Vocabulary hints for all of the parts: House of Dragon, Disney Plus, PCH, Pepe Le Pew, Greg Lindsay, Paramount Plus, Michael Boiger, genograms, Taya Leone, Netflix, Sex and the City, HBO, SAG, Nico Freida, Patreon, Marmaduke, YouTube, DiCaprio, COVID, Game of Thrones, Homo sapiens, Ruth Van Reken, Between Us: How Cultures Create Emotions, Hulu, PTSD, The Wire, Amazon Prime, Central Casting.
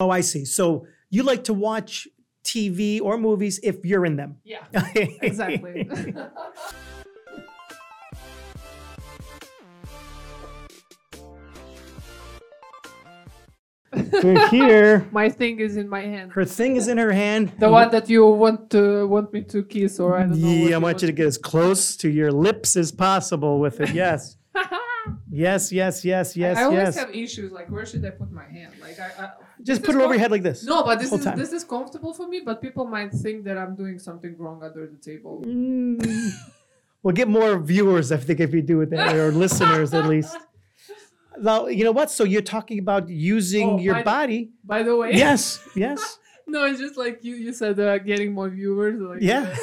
Oh, I see. So you like to watch TV or movies if you're in them. Yeah, exactly. We're here. My thing is in my hand. Her thing is in her hand. The one that you want me to kiss, or I don't know. Yeah, I want you to get as close to your lips as possible with it. Yes. Yes. I always have issues. Like, where should I put my hand? Like, I just put it over your head like this. No, but this is comfortable for me. But people might think that I'm doing something wrong under the table. Mm. We'll get more viewers, I think, if you do it that way, or listeners at least. Now, you know what? So you're talking about using your body. By the way. Yes. No, it's just like you said, getting more viewers. Like, yeah.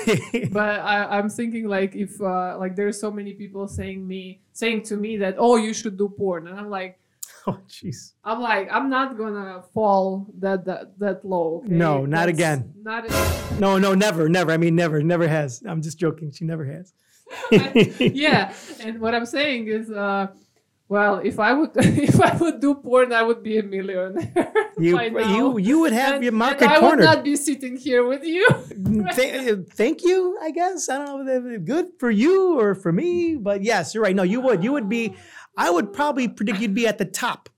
But I'm thinking, like, if like there's so many people saying to me that, oh, you should do porn, and I'm like, oh, jeez. I'm like, I'm not gonna fall that low. Okay? No, not again. No, never. I mean, never has. I'm just joking. She never has. Yeah, and what I'm saying is. Well, if I would do porn, I would be a millionaire. You would have your market cornered. I would not be sitting here with you. Thank you, I guess. I don't know. Good for you or for me, but yes, you're right. No, you would. You would be. I would probably predict you'd be at the top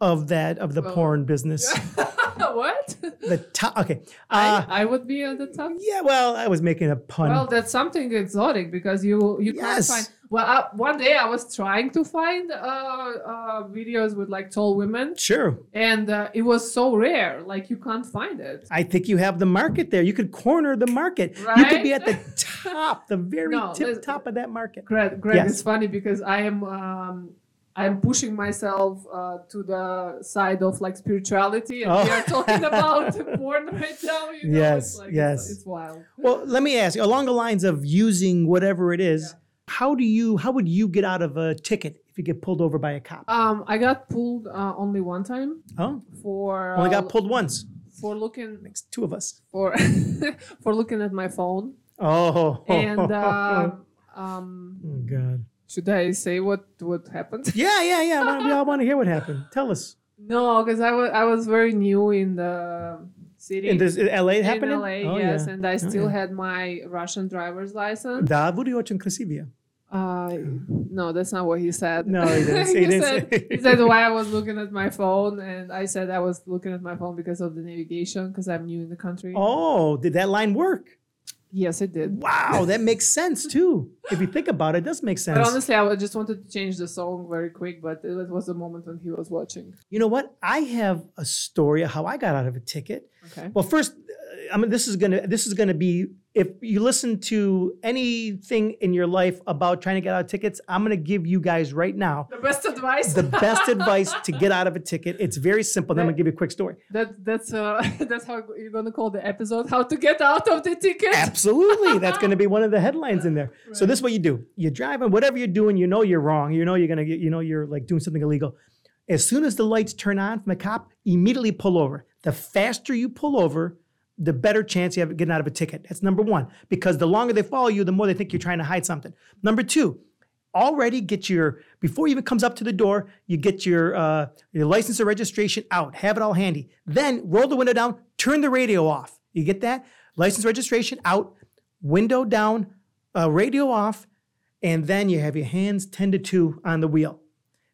of the porn business. What? The top. Okay. I would be at the top. Yeah. Well, I was making a pun. Well, that's something exotic because you can't find. Well, one day I was trying to find videos with like tall women. Sure. And it was so rare. Like you can't find it. I think you have the market there. You could corner the market. Right? You could be at the top, the very top of that market. Greg, It's funny because I'm pushing myself to the side of like spirituality, and we are talking about porn right now. You know? Yes, it's like, yes. It's wild. Well, let me ask you, along the lines of using whatever it is, how would you get out of a ticket if you get pulled over by a cop? I got pulled only one time. Oh, I got pulled once for looking. Makes two of us for looking at my phone. Oh, and oh God. Should I say what happened? Yeah. We all want to hear what happened. Tell us. No, because I was very new in the city. In L.A. happened? In L.A., yes. Yeah. And I still had my Russian driver's license. Да, буду очень красивая. No, that's not what he said. No, he didn't say this. He said why I was looking at my phone, and I said I was looking at my phone because of the navigation, because I'm new in the country. Oh, did that line work? Yes, it did. Wow, that makes sense too. If you think about it, it does make sense. But honestly, I just wanted to change the song very quick, but it was the moment when he was watching. You know what? I have a story of how I got out of a ticket. Okay. Well, first, I mean, this is gonna be, if you listen to anything in your life about trying to get out of tickets, I'm gonna give you guys right now the best advice to get out of a ticket. It's very simple. Then I'm gonna give you a quick story. That's how you're gonna call the episode, how to get out of the ticket. Absolutely, that's gonna be one of the headlines in there. Right. So this is what you do: you drive, and whatever you're doing, you know you're wrong. You know you're like doing something illegal. As soon as the lights turn on from the cop, immediately pull over. The faster you pull over, the better chance you have of getting out of a ticket. That's number one, because the longer they follow you, the more they think you're trying to hide something. Number two, already before it even comes up to the door, you get your license or registration out, have it all handy. Then roll the window down, turn the radio off. You get that? License, registration out, window down, radio off, and then you have your hands 10 to 2 on the wheel.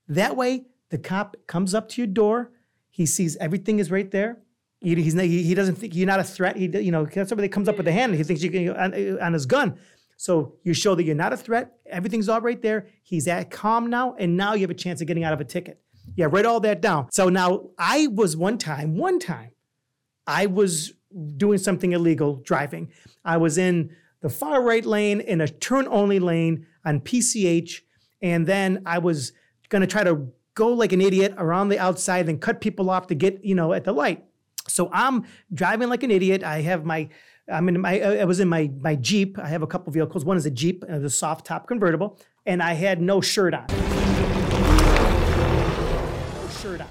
That way, the cop comes up to your door, he sees everything is right there. He doesn't think you're not a threat. Somebody comes up with a hand and he thinks you can on his gun. So you show that you're not a threat. Everything's all right there. He's at calm now, and now you have a chance of getting out of a ticket. Yeah, write all that down. So now I was one time, I was doing something illegal driving. I was in the far right lane in a turn-only lane on PCH, and then I was gonna try to go like an idiot around the outside and cut people off to get at the light. So I'm driving like an idiot. I was in my Jeep. I have a couple vehicles. One is a Jeep, the soft top convertible, and I had no shirt on. No shirt on.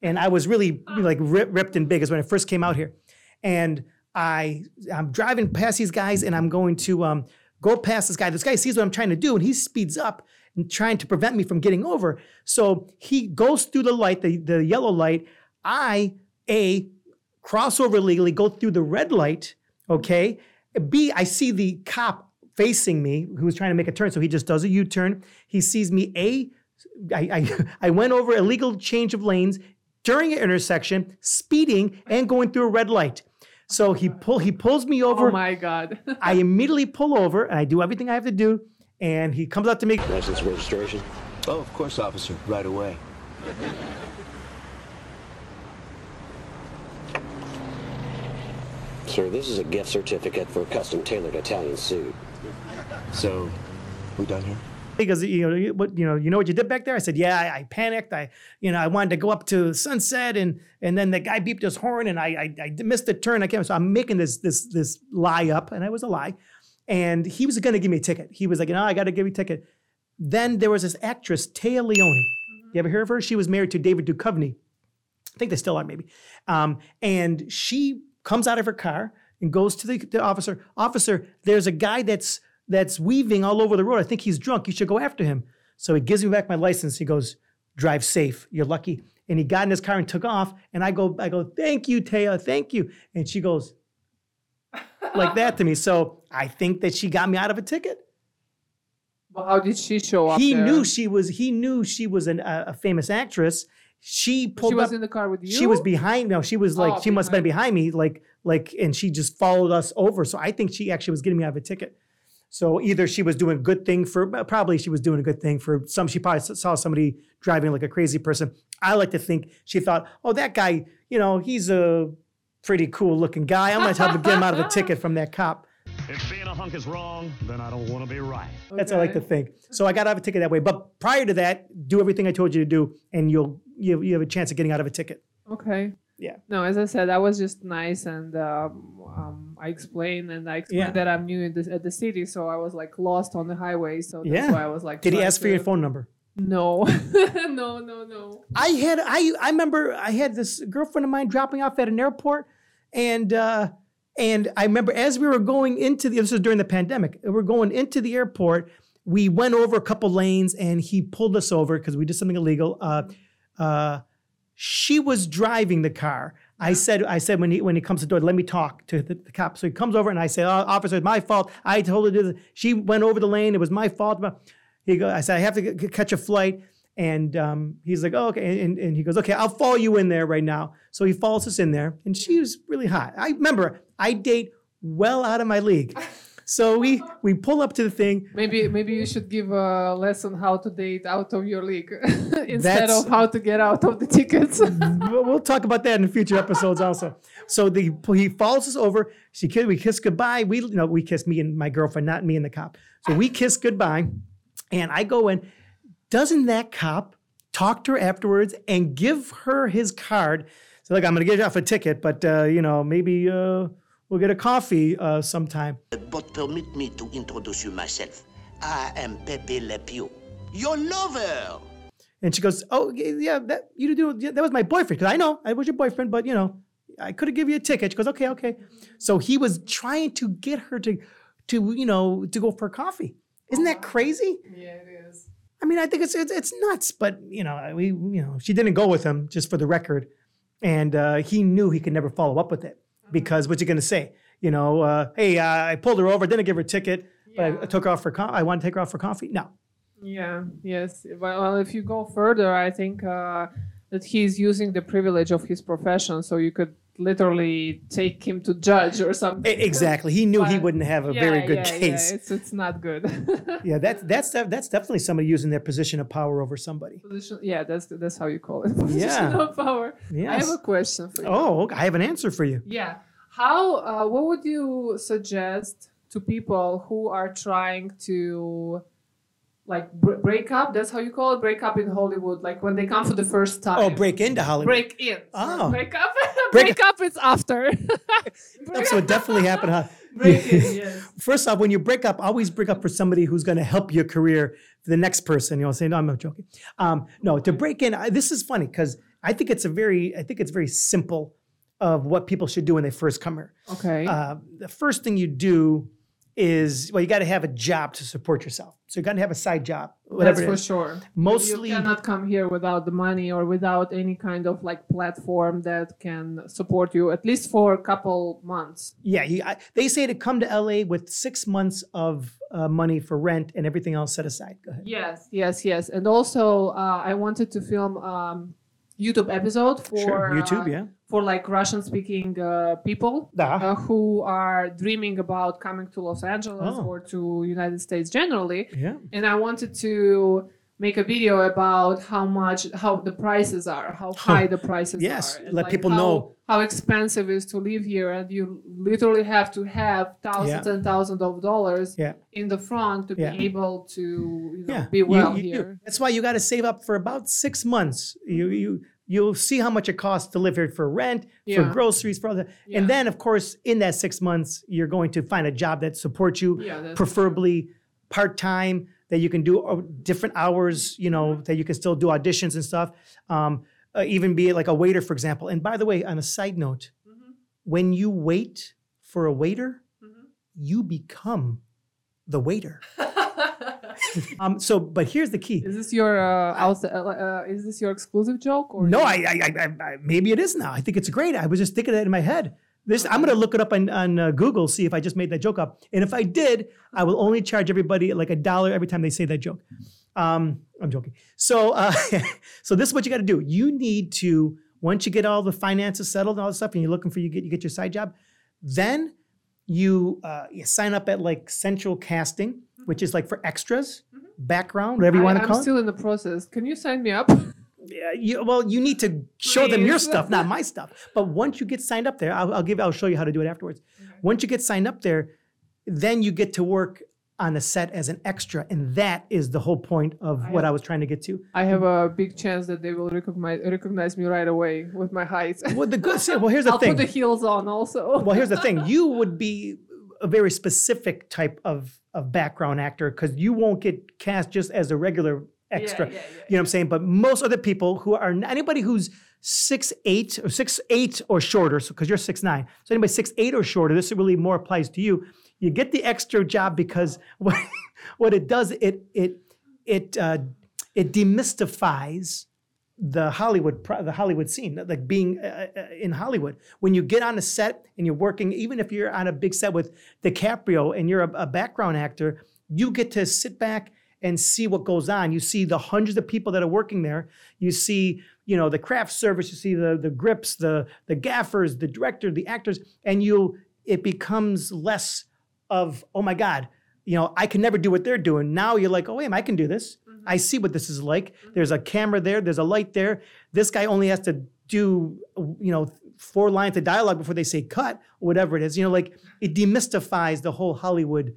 And I was really like ripped and big is when I first came out here. And I'm driving past these guys, and I'm going to go past this guy. This guy sees what I'm trying to do, and he speeds up and trying to prevent me from getting over. So he goes through the light, the yellow light. I cross over legally, go through the red light, okay? B, I see the cop facing me who was trying to make a turn, so he just does a U-turn. He sees me. A, I went over illegal change of lanes during an intersection, speeding, and going through a red light. So he pulls me over. Oh my God. I immediately pull over, and I do everything I have to do, and he comes up to me. License registration? Oh, of course, officer, right away. Sir, this is a gift certificate for a custom-tailored Italian suit. So, we done here? Because you know what you did back there? I said, yeah, I panicked. I wanted to go up to Sunset, and then the guy beeped his horn, and I missed the turn. I can't. So I'm making this lie up, and it was a lie. And he was going to give me a ticket. He was like, no, I got to give you a ticket. Then there was this actress, Taya Leone. Mm-hmm. You ever hear of her? She was married to David Duchovny. I think they still are, maybe. And she comes out of her car and goes to the officer. Officer, there's a guy that's weaving all over the road. I think he's drunk. You should go after him. So he gives me back my license. He goes, drive safe. You're lucky. And he got in his car and took off. And I go, thank you, Taya. Thank you. And she goes like that to me. So I think that she got me out of a ticket. Well, how did she show up? He knew she was a famous actress. She pulled up. She was in the car with you? She was behind. No, she was like, she must have been behind me. And she just followed us over. So I think she actually was getting me out of a ticket. So either she was doing a good thing she probably saw somebody driving like a crazy person. I like to think she thought, oh, that guy, he's a pretty cool looking guy. I'm going to have to get him out of the ticket from that cop. If being a hunk is wrong, then I don't want to be right. Okay. That's what I like to think. So I got out of a ticket that way. But prior to that, do everything I told you to do, and you have a chance of getting out of a ticket. Okay. Yeah. No, as I said, I was just nice, and I explained that I'm new at the city, so I was like lost on the highway. So that's why I was like. Did he ask for your phone number? No, no. I remember I had this girlfriend of mine dropping off at an airport, and I remember as we were going this was during the pandemic. We're going into the airport. We went over a couple lanes, and he pulled us over because we did something illegal. She was driving the car. I said, when he comes to the door, let me talk to the cop. So he comes over, and I say, oh, officer, it's my fault. I told her to do this. She went over the lane. It was my fault. I said, I have to catch a flight. And he's like, oh, okay. And he goes, okay, I'll follow you in there right now. So he follows us in there. And she was really hot. I remember I date well out of my league. So we pull up to the thing. Maybe you should give a lesson how to date out of your league instead of how to get out of the tickets. We'll talk about that in future episodes also. So he follows us over. We kiss goodbye. We kiss, me and my girlfriend, not me and the cop. So we kiss goodbye, and I go in. Doesn't that cop talk to her afterwards and give her his card? So like, I'm going to get you off a ticket, but maybe. We'll get a coffee sometime. But permit me to introduce you myself. I am Pepe Le Pew, your lover. And she goes, oh, yeah, that was my boyfriend. Because I know I was your boyfriend, but, I could have given you a ticket. She goes, okay. So he was trying to get her to go for a coffee. Isn't that crazy? Yeah, it is. I mean, I think it's nuts. But, she didn't go with him, just for the record. And he knew he could never follow up with it. Because what you're going to say, I pulled her over, didn't give her a ticket, but I took her off for coffee. I want to take her off for coffee. No. Yeah. Yes. Well, if you go further, I think that he's using the privilege of his profession, so you could literally take him to judge or something. Exactly. He knew he wouldn't have a very good case. Yeah, it's not good. Yeah. That's definitely somebody using their position of power over somebody. Yeah. That's how you call it. Position of power. Yes. I have a question for you. Oh, I have an answer for you. Yeah. How? What would you suggest to people who are trying to break up? That's how you call it? Break up in Hollywood. Like when they come for the first time. Oh, break into Hollywood. Break in. Oh. Break up. Break up is after. So it definitely happened. Break in, yes. First off, when you break up, always break up for somebody who's going to help your career for the next person. You'll say, no, I'm not joking. No, to break in, this is funny because I think it's very simple of what people should do when they first come here. Okay. The first thing you do is, well, you got to have a job to support yourself. So you got to have a side job. Whatever. That's for sure. Mostly, you cannot come here without the money or without any kind of like platform that can support you at least for a couple months. Yeah, they say to come to LA with 6 months of money for rent and everything else set aside. Go ahead. Yes. And also, I wanted to film YouTube episode for YouTube, for like Russian-speaking people who are dreaming about coming to Los Angeles or to United States generally. Yeah. And I wanted to make a video about how the prices are, how high the prices are. Yes, let people know how expensive it is to live here, and you literally have to have thousands and thousands of dollars in the front to be able to be well here. That's why you got to save up for about 6 months. You'll see how much it costs to live here for rent, for groceries, for all that. And then, of course, in that 6 months, you're going to find a job that supports you, preferably part-time, that you can do different hours, you know, that you can still do auditions and stuff. Even be like a waiter, for example. And by the way, on a side note, when you wait for a waiter, you become the waiter. But here's the key. Is this your is this your exclusive joke? Or no, I maybe it is now. I think it's great. I was just thinking that in my head. I'm going to look it up on Google, see if I just made that joke up. And if I did, I will only charge everybody like $1 every time they say that joke. I'm joking. So this is what you got to do. You need to, once you get all the finances settled and all the stuff, and you're looking for, you get your side job, then you sign up at like Central Casting, which is like for extras, background, whatever you want to call it. I'm still in the process. Can you sign me up? Yeah, you need to show them your stuff, not my stuff. But once you get signed up there, I'll show you how to do it afterwards. Okay. Once you get signed up there, then you get to work on the set as an extra, and that is the whole point of what I was trying to get to. I have a big chance that they will recognize me right away with my height. Well, here's the thing. I'll put the heels on also. Well, here's the thing. You would be a very specific type of background actor, because you won't get cast just as a regular extra, you know what I'm saying? But most other people anybody who's 6'8" or shorter, because you're 6'9", so anybody 6'8" or shorter, this really more applies to you. You get the extra job because what it does, it demystifies the Hollywood scene, like being in Hollywood. When you get on a set and you're working, even if you're on a big set with DiCaprio and you're a background actor, you get to sit back and see what goes on. You see the hundreds of people that are working there. You see, the craft service, you see the grips, the gaffers, the director, the actors, and it becomes less of, oh my God, I can never do what they're doing. Now you're like, oh wait, I can do this. Mm-hmm. I see what this is like. Mm-hmm. There's a camera there, there's a light there. This guy only has to do, 4 lines of dialogue before they say cut, or whatever it is. It demystifies the whole Hollywood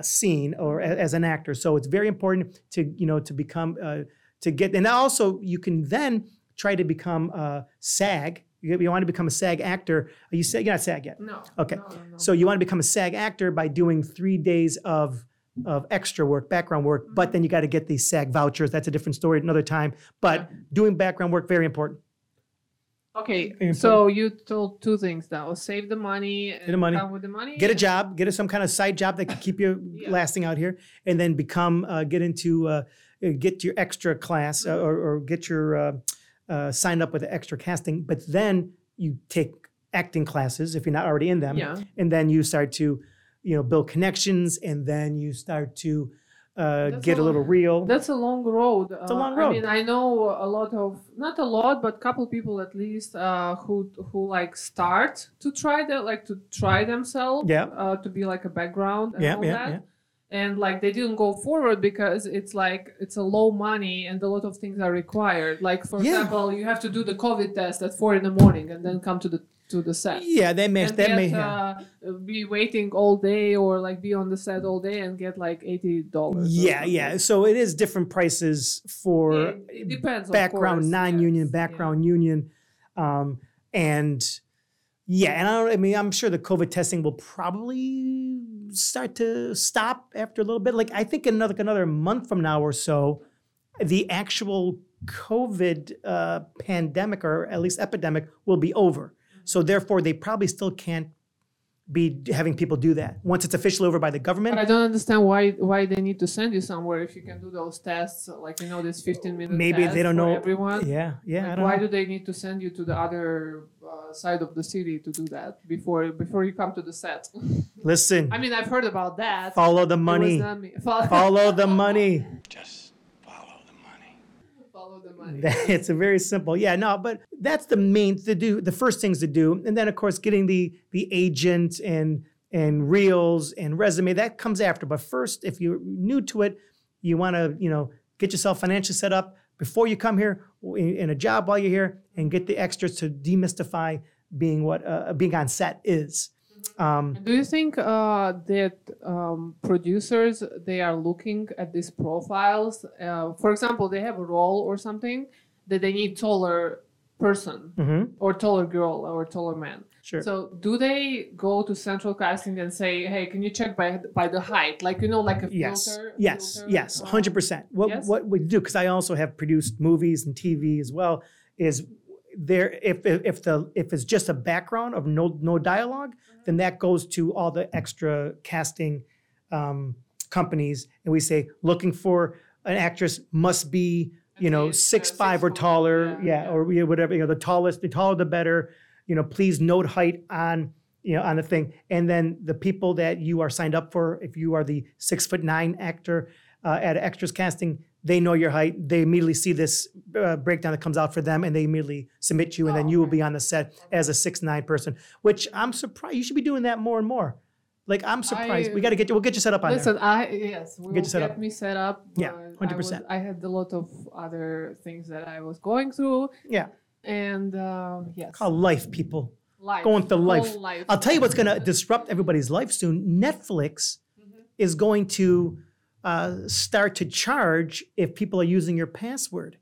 scene or as an actor. So it's very important to, to become, and also you can then try to become SAG. You want to become a SAG actor. You're not SAG yet. No. Okay. No. So you want to become a SAG actor by doing 3 days of extra work, background work, but then you got to get these SAG vouchers. That's a different story another time, but doing background work, very important. Okay, so you told 2 things now. Save the money and come with the money. Get a job. Get some kind of side job that can keep you lasting out here. And then get your extra class or get your signed up with the extra casting. But then you take acting classes if you're not already in them. Yeah. And then you start to, build connections. And then you start to get a little real. That's a long road. It's a long road. I mean, I know not a lot, but a couple people at least who like start to try that, like to try themselves to be like a background and all that. Yeah. And like they didn't go forward because it's a low money and a lot of things are required. Like for example, you have to do the COVID test at 4 a.m. and then come to the set. Yeah, be waiting all day or like be on the set all day and get like $80. Yeah. So it is different prices for it depends, background, non-union, background union. I'm sure the COVID testing will probably start to stop after a little bit. Like I think another month from now or so, the actual COVID pandemic or at least epidemic will be over. So therefore, they probably still can't be having people do that once it's officially over by the government. But I don't understand why they need to send you somewhere if you can do those tests, like, you know, this 15-minute maybe test they don't for know everyone. Yeah. Like, why do they need to send you to the other side of the city to do that before you come to the set? Listen. I mean, I've heard about that. Follow the money. Follow the money. Just follow the money. Follow the money. It's a very simple. Yeah, no, but that's the main to do, the first things to do. And then, of course, getting the agent and reels and resume, that comes after. But first, if you're new to it, you want to, you know, get yourself financially set up before you come here in a job while you're here and get the extras to demystify being what being on set is. Do you think that producers, they are looking at these profiles? For example, they have a role or something that they need taller person or taller girl or taller man. Sure. So do they go to Central Casting and say, hey, can you check by the height? Like, you know, like a filter? Yes, 100%. What we do, because I also have produced movies and TV as well, is there if it's just a background of no dialogue, then that goes to all the extra casting companies, and we say looking for an actress must be, you know, 6'5" or taller, or whatever, you know, the taller the better, you know, please note height on, you know, on the thing. And then the people that you are signed up for, if you are the 6'9" actor at extras casting, they know your height. They immediately see this breakdown that comes out for them, and they immediately submit you, and then you will be on the set as a 6'9" person, which I'm surprised. You should be doing that more and more. Like, I'm surprised. We'll get you set up on there. Yes, we'll get me set up. Yeah, 100%. I had a lot of other things that I was going through. Yeah. And, yes. Call life, people. Life. Going through life. I'll tell you what's going to disrupt everybody's life soon. Netflix is going to... start to charge if people are using your password.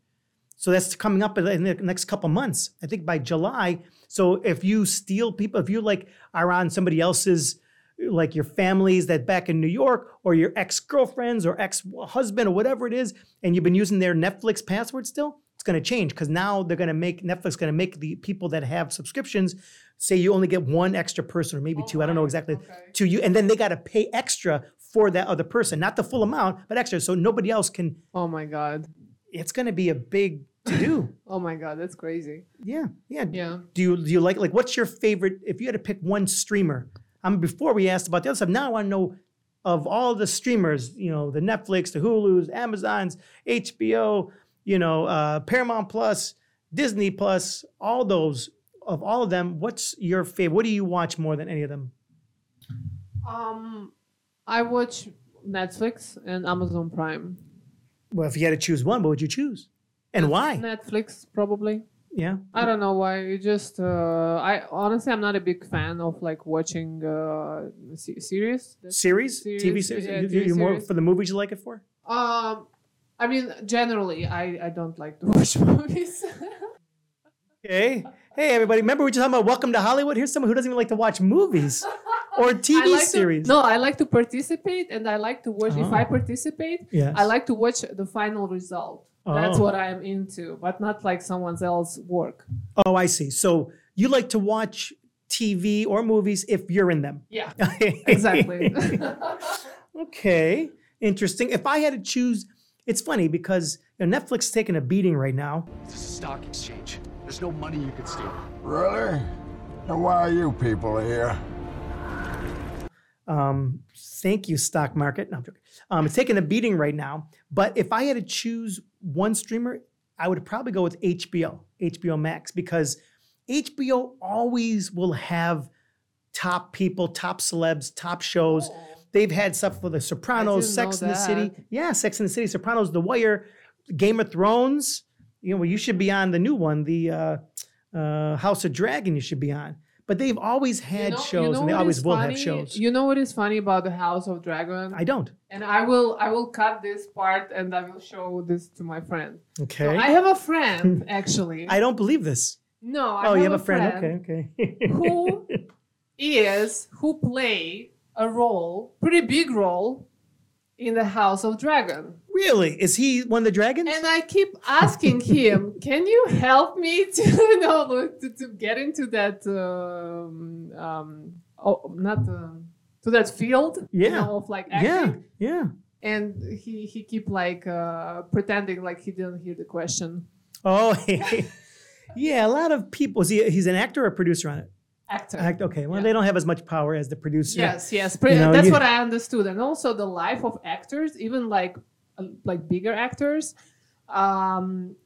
So that's coming up in the next couple months, I think by July. So if you steal people, if you like are on somebody else's, like your families that back in New York, or your ex-girlfriends or ex-husband or whatever it is, and you've been using their Netflix password still, it's going to change, because now they're going to make, Netflix going to make the people that have subscriptions say you only get one extra person, or maybe two, I don't know exactly, to you, and then they got to pay extra for that other person, not the full amount, but extra, so nobody else can. Oh my God, it's going to be a big to do. Oh my God, that's crazy. Yeah. Do you like what's your favorite? If you had to pick one streamer, before we asked about the other stuff, now I want to know of all the streamers, you know, the Netflix, the Hulus, Amazons, HBO, you know, Paramount Plus, Disney Plus, all those. Of all of them, what's your favorite? What do you watch more than any of them? I watch Netflix and Amazon Prime. Well, if you had to choose one, what would you choose? And why? Netflix, probably. Yeah. I don't know why. You just, I honestly, I'm not a big fan of like watching series. Series? TV series? Yeah, TV series. More for the movies you like it for? I mean, generally, I don't like to watch movies. Okay. Hey, everybody. Remember we were talking about Welcome to Hollywood? Here's someone who doesn't even like to watch movies. Or TV series. I like to participate, and I like to watch. If I participate, I like to watch the final result. That's what I'm into, but not like someone else's work. Oh, I see. So you like to watch TV or movies if you're in them. Yeah, exactly. Okay, interesting. If I had to choose, it's funny because, you know, Netflix is taking a beating right now. It's a stock exchange. There's no money you can steal. Really? And why are you people here? Thank you, stock market. No, I'm joking. It's taking a beating right now. But if I had to choose one streamer, I would probably go with HBO Max, because HBO always will have top people, top celebs, top shows. They've had stuff for The Sopranos, Sex and the City. Yeah, Sex and the City, Sopranos, The Wire, Game of Thrones. You know, well, you should be on the new one, the House of Dragon you should be on. But they've always had shows, and they always will have shows. You know what is funny about the House of Dragon? I don't. And I will cut this part, and I will show this to my friend. Okay. So I have a friend, actually. I don't believe this. No, I have a friend. Oh, you have a friend. Okay. who play a role, pretty big role, in the House of Dragon. Really? Is he one of the dragons? And I keep asking him, can you help me to, you know, to get into that, to that field, yeah, you know, of like acting? Yeah, yeah. And he keep like pretending like he didn't hear the question. Oh, yeah, a lot of people. Is he's an actor or a producer on it? Actor. Okay, well, yeah. They don't have as much power as the producer. Yes. That's what I understood. And also the life of actors, even like bigger actors,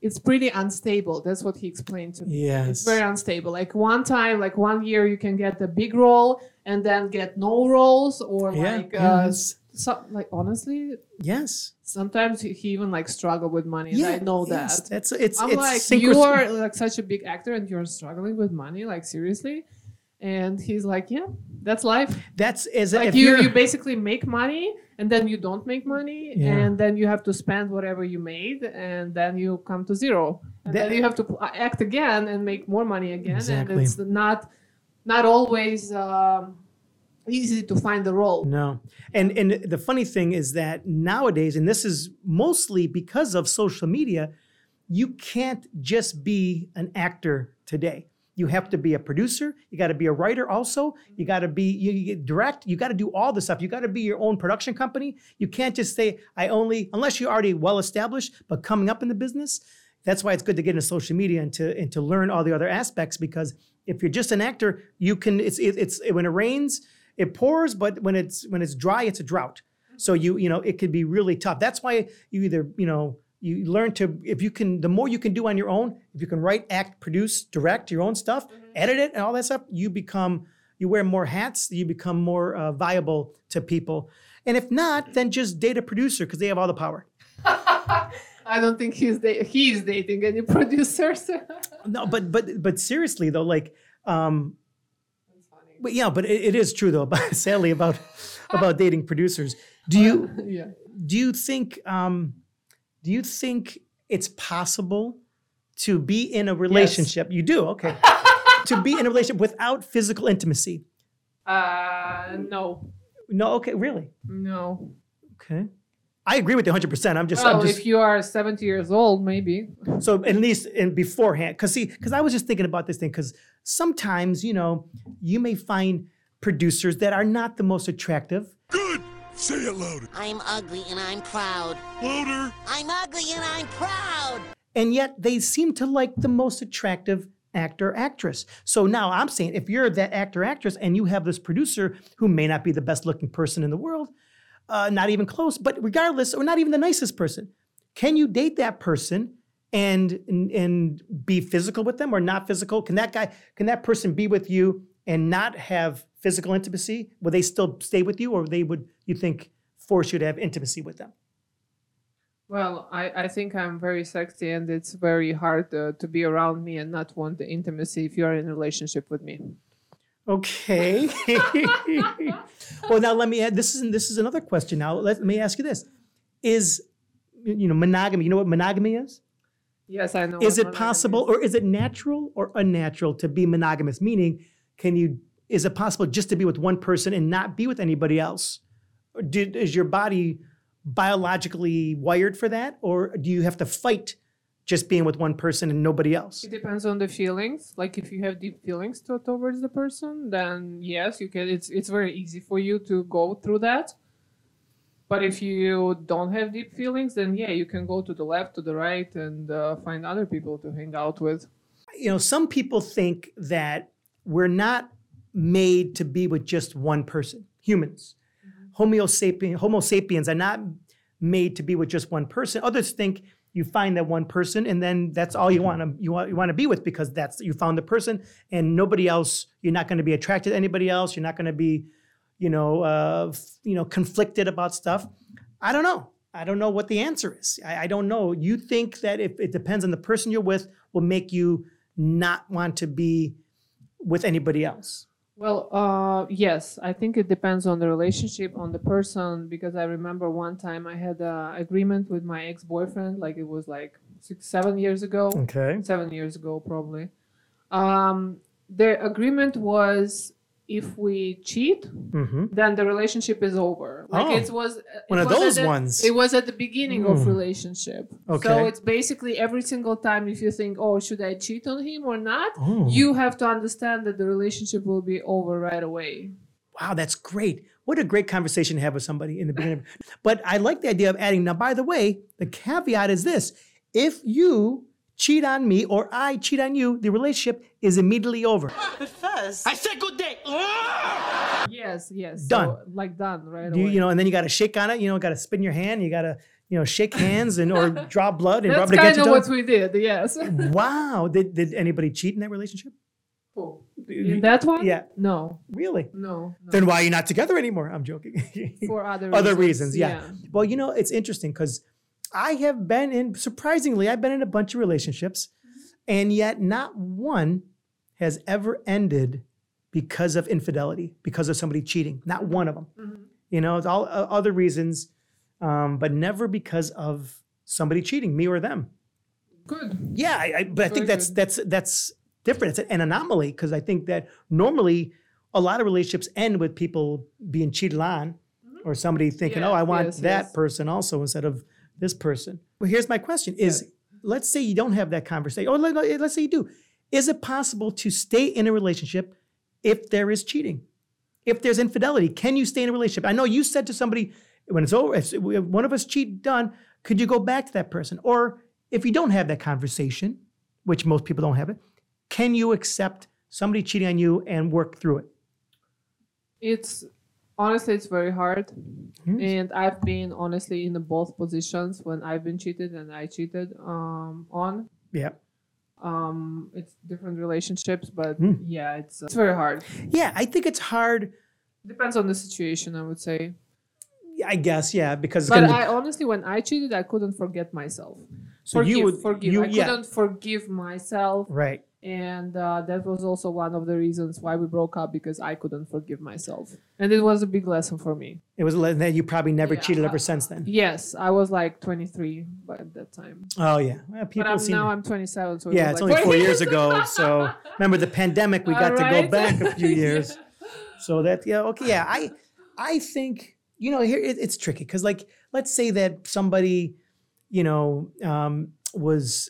it's pretty unstable. That's what he explained to me. Yes. It's very unstable. Like one year you can get a big role and then get no roles or honestly. Yes. Sometimes he even like struggle with money. Yeah, and I know that. You are like such a big actor and you're struggling with money, like seriously. And he's like, yeah, that's life. That's as like you basically make money and then you don't make money and then you have to spend whatever you made and then you come to zero. And then you have to act again and make more money again. Exactly. And it's not always easy to find the role. No. And the funny thing is that nowadays, and this is mostly because of social media, you can't just be an actor today. You have to be a producer. You got to be a writer also. You got to be, you direct. You got to do all this stuff. You got to be your own production company. You can't just say, unless you're already well-established, but coming up in the business, that's why it's good to get into social media and to learn all the other aspects, because if you're just an actor, you can, when it rains, it pours, but when it's dry, it's a drought. So it could be really tough. That's why you either, you learn to, the more you can do on your own, if you can write, act, produce, direct your own stuff, edit it and all that stuff, you wear more hats, you become more viable to people. And if not, then just date a producer because they have all the power. I don't think he's dating any producers. No, but seriously though, like, that's funny. But yeah, but it is true though, sadly about dating producers. Do you think it's possible to be in a relationship? Yes. You do, okay. To be in a relationship without physical intimacy? No. No, okay, really? No. Okay. I agree with you 100%. If you are 70 years old, maybe. So at least beforehand, because I was just thinking about this thing, because sometimes, you may find producers that are not the most attractive. Good. Say it louder. I'm ugly and I'm proud. Louder. I'm ugly and I'm proud. And yet they seem to like the most attractive actor, actress. So now I'm saying if you're that actor, actress, and you have this producer who may not be the best looking person in the world, not even close, but regardless, or not even the nicest person, can you date that person and be physical with them or not physical? Can that person be with you and not have physical intimacy? Will they still stay with you, or they would, you think, force you to have intimacy with them? Well, I think I'm very sexy, and it's very hard to be around me and not want the intimacy if you're in a relationship with me. Okay. Well, now let me add, this is another question. Now let me ask you this. Is, monogamy, you know what monogamy is? Yes, I know. Is it possible, or is it natural or unnatural to be monogamous? Meaning, is it possible just to be with one person and not be with anybody else? Or is your body biologically wired for that? Or do you have to fight just being with one person and nobody else? It depends on the feelings. Like if you have deep feelings towards the person, then yes, you can. It's very easy for you to go through that. But if you don't have deep feelings, then yeah, you can go to the left, to the right, and find other people to hang out with. Some people think that we're not made to be with just one person, humans. Homo sapiens are not made to be with just one person. Others think you find that one person and then that's all you want to be with, because that's, you found the person and nobody else, you're not going to be attracted to anybody else. You're not going to be, conflicted about stuff. I don't know. I don't know what the answer is. I don't know. You think that if it depends on the person you're with will make you not want to be with anybody else? Well, yes, I think it depends on the relationship, on the person, because I remember one time I had an agreement with my ex-boyfriend, like it was like 7 years ago. Okay. 7 years ago, probably. The agreement was, if we cheat, then the relationship is over. Like it was one of those ones. It was at the beginning of relationship. Okay. So it's basically every single time if you think, oh, should I cheat on him or not? Oh. You have to understand that the relationship will be over right away. Wow, that's great. What a great conversation to have with somebody in the beginning. But I like the idea of adding, now, by the way, the caveat is this. If you cheat on me or I cheat on you, the relationship is immediately over. But first, I said good day. Yes. Done. So, like done, right? You know, and then you got to shake on it. You know, got to spin your hand. You got to, you know, shake hands and or draw blood and rub it against your tongue. That's kind of what we did, yes. Wow. Did anybody cheat in that relationship? Oh, in that one? Yeah. No. Really? No. Then why are you not together anymore? I'm joking. For other reasons. Yeah. Well, you know, it's interesting because I have been in, surprisingly, I've been in a bunch of relationships and yet not one has ever ended because of infidelity, because of somebody cheating. Not one of them. Mm-hmm. You know, it's all other reasons, but never because of somebody cheating, me or them. Good. Yeah, but I think that's different. It's an anomaly because I think that normally a lot of relationships end with people being cheated on or somebody thinking, oh, I want that person also instead of this person. Well, here's my question is, let's say you don't have that conversation. Or let's say you do. Is it possible to stay in a relationship if there is cheating? If there's infidelity, can you stay in a relationship? I know you said to somebody, when it's over, if one of us cheat, done, could you go back to that person? Or if you don't have that conversation, which most people don't have it, can you accept somebody cheating on you and work through it? Honestly, it's very hard. Yes. And I've been honestly in both positions when I've been cheated and I cheated on. Yeah. It's different relationships, but yeah, it's very hard. Yeah, I think it's hard. Depends on the situation, I would say. I guess, yeah, because. But I honestly, when I cheated, I couldn't forget myself. So forgive. I couldn't forgive myself. Right. And that was also one of the reasons why we broke up, because I couldn't forgive myself. And it was a big lesson for me. It was a lesson that you probably never cheated ever since then. Yes. I was like 23 at that time. Oh, yeah. Well, now I'm 27. So yeah, it's only 4 years ago. So remember the pandemic, we got to go back a few years. So that, yeah, okay. Yeah, I think, you know, here it's tricky because like, let's say that somebody, you know,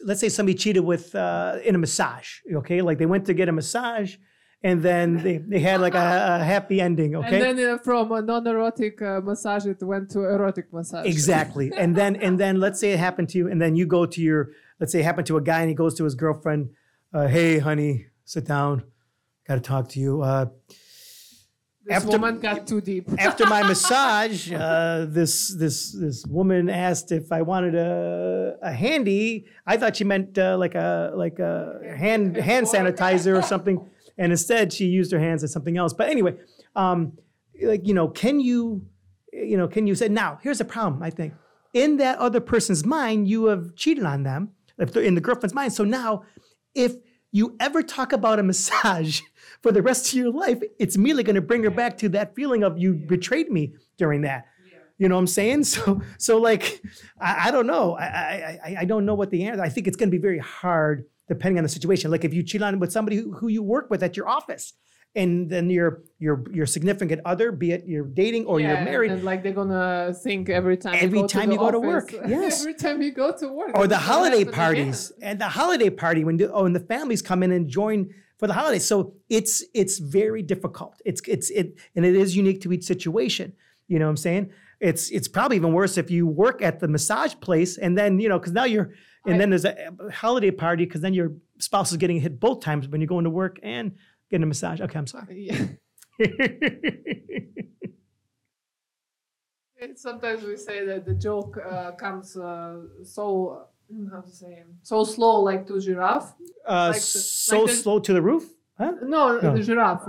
let's say somebody cheated with in a massage, okay? Like they went to get a massage and then they had like a happy ending, okay? And then from a non-erotic massage, it went to erotic massage. Exactly. And then let's say it happened to you and then you go to let's say it happened to a guy and he goes to his girlfriend, hey, honey, sit down. Got to talk to you. This woman got too deep. After my massage, this woman asked if I wanted a handy. I thought she meant like a hand sanitizer or something, and instead she used her hands as something else. But anyway, like you know, can you say now? Here's the problem. I think in that other person's mind, you have cheated on them. If they're in the girlfriend's mind, so now if you ever talk about a massage for the rest of your life, it's merely going to bring her back to that feeling of you betrayed me during that. Yeah. You know what I'm saying? So like, I don't know. I don't know what the answer. I think it's going to be very hard depending on the situation. Like if you cheat on with somebody who you work with at your office, and then your significant other, be it you're dating or you're married, and like they're gonna think every time you go to work, yes, every time you go to work, or the holiday parties and the holiday party when the families come in and join for the holidays. So it's very difficult. It is unique to each situation. You know what I'm saying? It's probably even worse if you work at the massage place and then you know because now you're and then there's a holiday party because then your spouse is getting hit both times when you're going to work and getting a massage. Okay, I'm sorry. Yeah. Sometimes we say that the joke comes so slow, like to giraffe. Slow to the roof? Huh? No. The giraffe.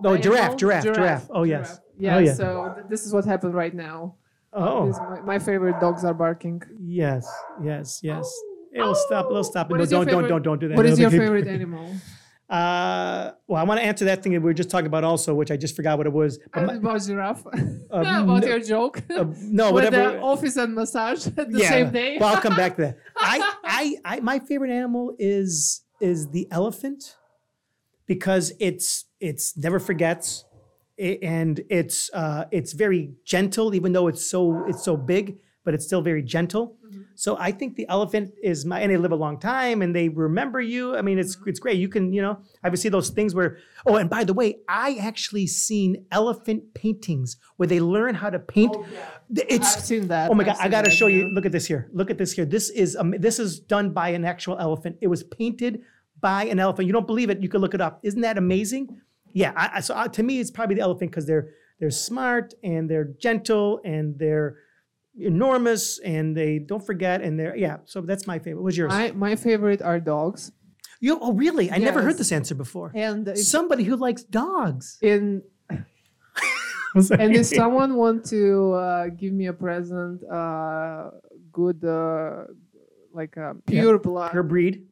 No, giraffe. Oh, yes. Giraffe. Yeah, oh, yeah, so this is what happened right now. Oh. My favorite dogs are barking. Yes. Oh. It'll stop. No, don't do that. What is your favorite animal? Well, I want to answer that thing that we were just talking about also, which I just forgot what it was. About giraffe. About your joke. No, whatever. The office and massage at the same day. Well, I'll come back to that. My favorite animal is the elephant because it's It's never forgets, and it's very gentle, even though it's so big, but it's still very gentle. Mm-hmm. So I think the elephant is my, and they live a long time and they remember you. I mean, it's great. You can, I would see those things where, oh, and by the way, I actually seen elephant paintings where they learn how to paint. Oh, yeah. I've seen that. Oh my God, I got to show you. Look at this here. This is done by an actual elephant. It was painted by an elephant. You don't believe it. You can look it up. Isn't that amazing? Yeah. So to me, it's probably the elephant because they're smart and they're gentle and they're enormous and they don't forget and they're so that's my favorite. What's yours? My favorite are dogs. Oh really? I never heard this answer before. And somebody who likes dogs. And if someone want to give me a present, pure breed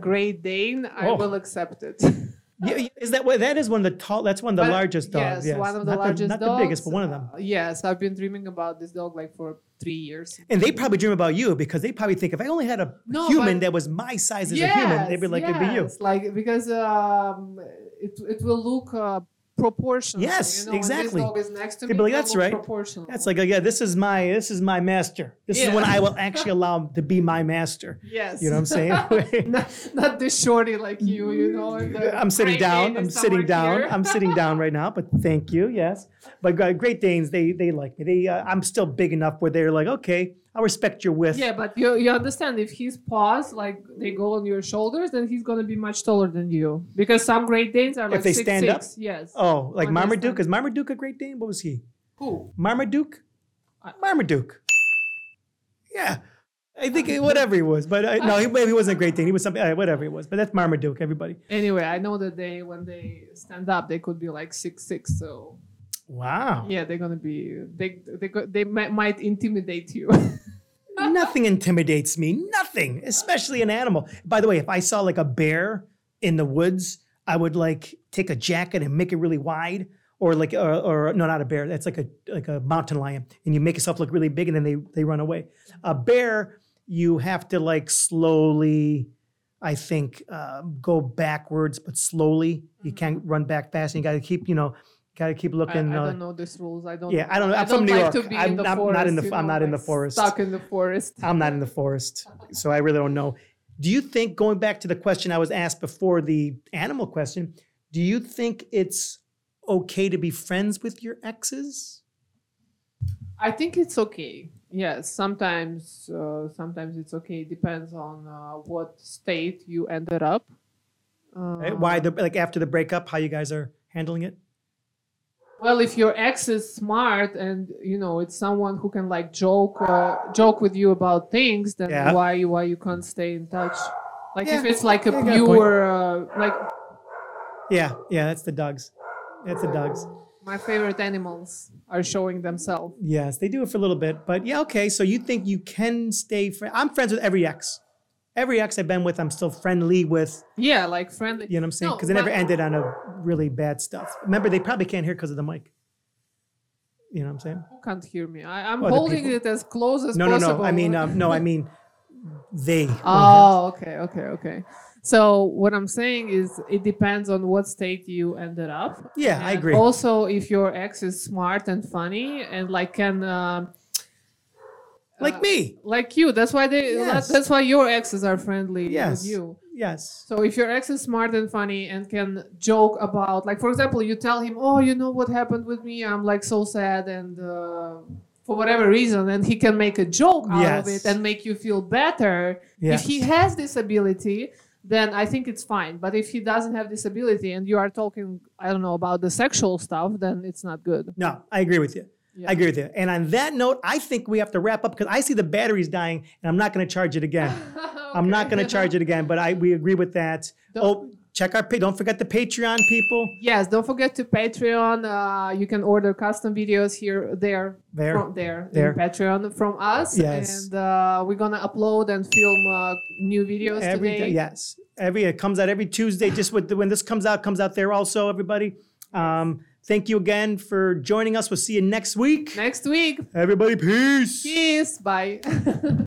Great Dane, I will accept it. Yeah, is that what that is? That's one of the largest dogs. Yes, one of the largest dogs. Not the biggest, but one of them. Yes, I've been dreaming about this dog for 3 years. And they probably dream about you because they probably think if I only had a human that was my size as a human, they'd be like, it'd be you. Because it will look proportional. Yes, exactly. When this dog is next to me, that's right. Proportional. That's this is my master. This is when I will actually allow him to be my master. Yes. You know what I'm saying? not this shorty like you, I'm sitting down. I'm sitting down right now, but thank you. Yes. But Great Danes, they like me. I'm still big enough where they're like, okay, I respect your width. Yeah, but you understand if his paws they go on your shoulders, then he's gonna be much taller than you because some Great Danes are if they stand up. Yes. Oh, like Marmaduke? Is Marmaduke a Great Dane? What was he? Who? Marmaduke. Marmaduke. Yeah, I think whatever he was, but maybe he wasn't a Great Dane. He was something, whatever he was. But that's Marmaduke. Everybody. Anyway, I know that when they stand up, they could be 6'6". So. Wow. Yeah, they're gonna be. They might intimidate you. Nothing intimidates me. Nothing, especially an animal. By the way, if I saw a bear in the woods, I would take a jacket and make it really wide, or no, not a bear. That's like a mountain lion, and you make yourself look really big, and then they run away. A bear, you have to slowly. I think go backwards, but slowly. Mm-hmm. You can't run back fast, and you got to keep Gotta keep looking. I don't know these rules. I don't know. I'm from New York. I'm not in the forest. Stuck in the forest. I'm not in the forest. So I really don't know. Do you think, going back to the question I was asked before, the animal question, do you think it's okay to be friends with your exes? I think it's okay. Yes, sometimes it's okay. It depends on what state you ended up. Why after the breakup, how you guys are handling it? Well, if your ex is smart and it's someone who can joke with you about things, then why you can't stay in touch? If it's a pure that's the dogs. That's the dogs. My favorite animals are showing themselves. Yes, they do it for a little bit, but okay. So you think you can stay? I'm friends with every ex. Every ex I've been with, I'm still friendly with. Yeah, friendly. You know what I'm saying? Because it never ended on a really bad stuff. Remember, they probably can't hear because of the mic. You know what I'm saying? Who can't hear me? I'm holding it as close as possible. No. I mean, they. Oh, okay. So what I'm saying is it depends on what state you ended up. Yeah, and I agree. Also, if your ex is smart and funny and can... me. Like you. That's why that's why your exes are friendly with you. Yes. So if your ex is smart and funny and can joke about, for example, you tell him, oh, you know what happened with me? I'm so sad and for whatever reason. And he can make a joke out of it and make you feel better. Yes. If he has this ability, then I think it's fine. But if he doesn't have this ability and you are talking, I don't know, about the sexual stuff, then it's not good. No, I agree with you. Yeah. I agree with you. And on that note, I think we have to wrap up because I see the battery's dying and I'm not going to charge it again. Okay. I'm not going to charge it again, but we agree with that. Check our Don't forget the Patreon, people. Yes, don't forget to Patreon. You can order custom videos here, there. Patreon from us. Yes. And we're going to upload and film new videos today. Yes. It comes out every Tuesday. Just when this comes out there also, everybody. Thank you again for joining us. We'll see you next week. Everybody, peace. Peace. Bye.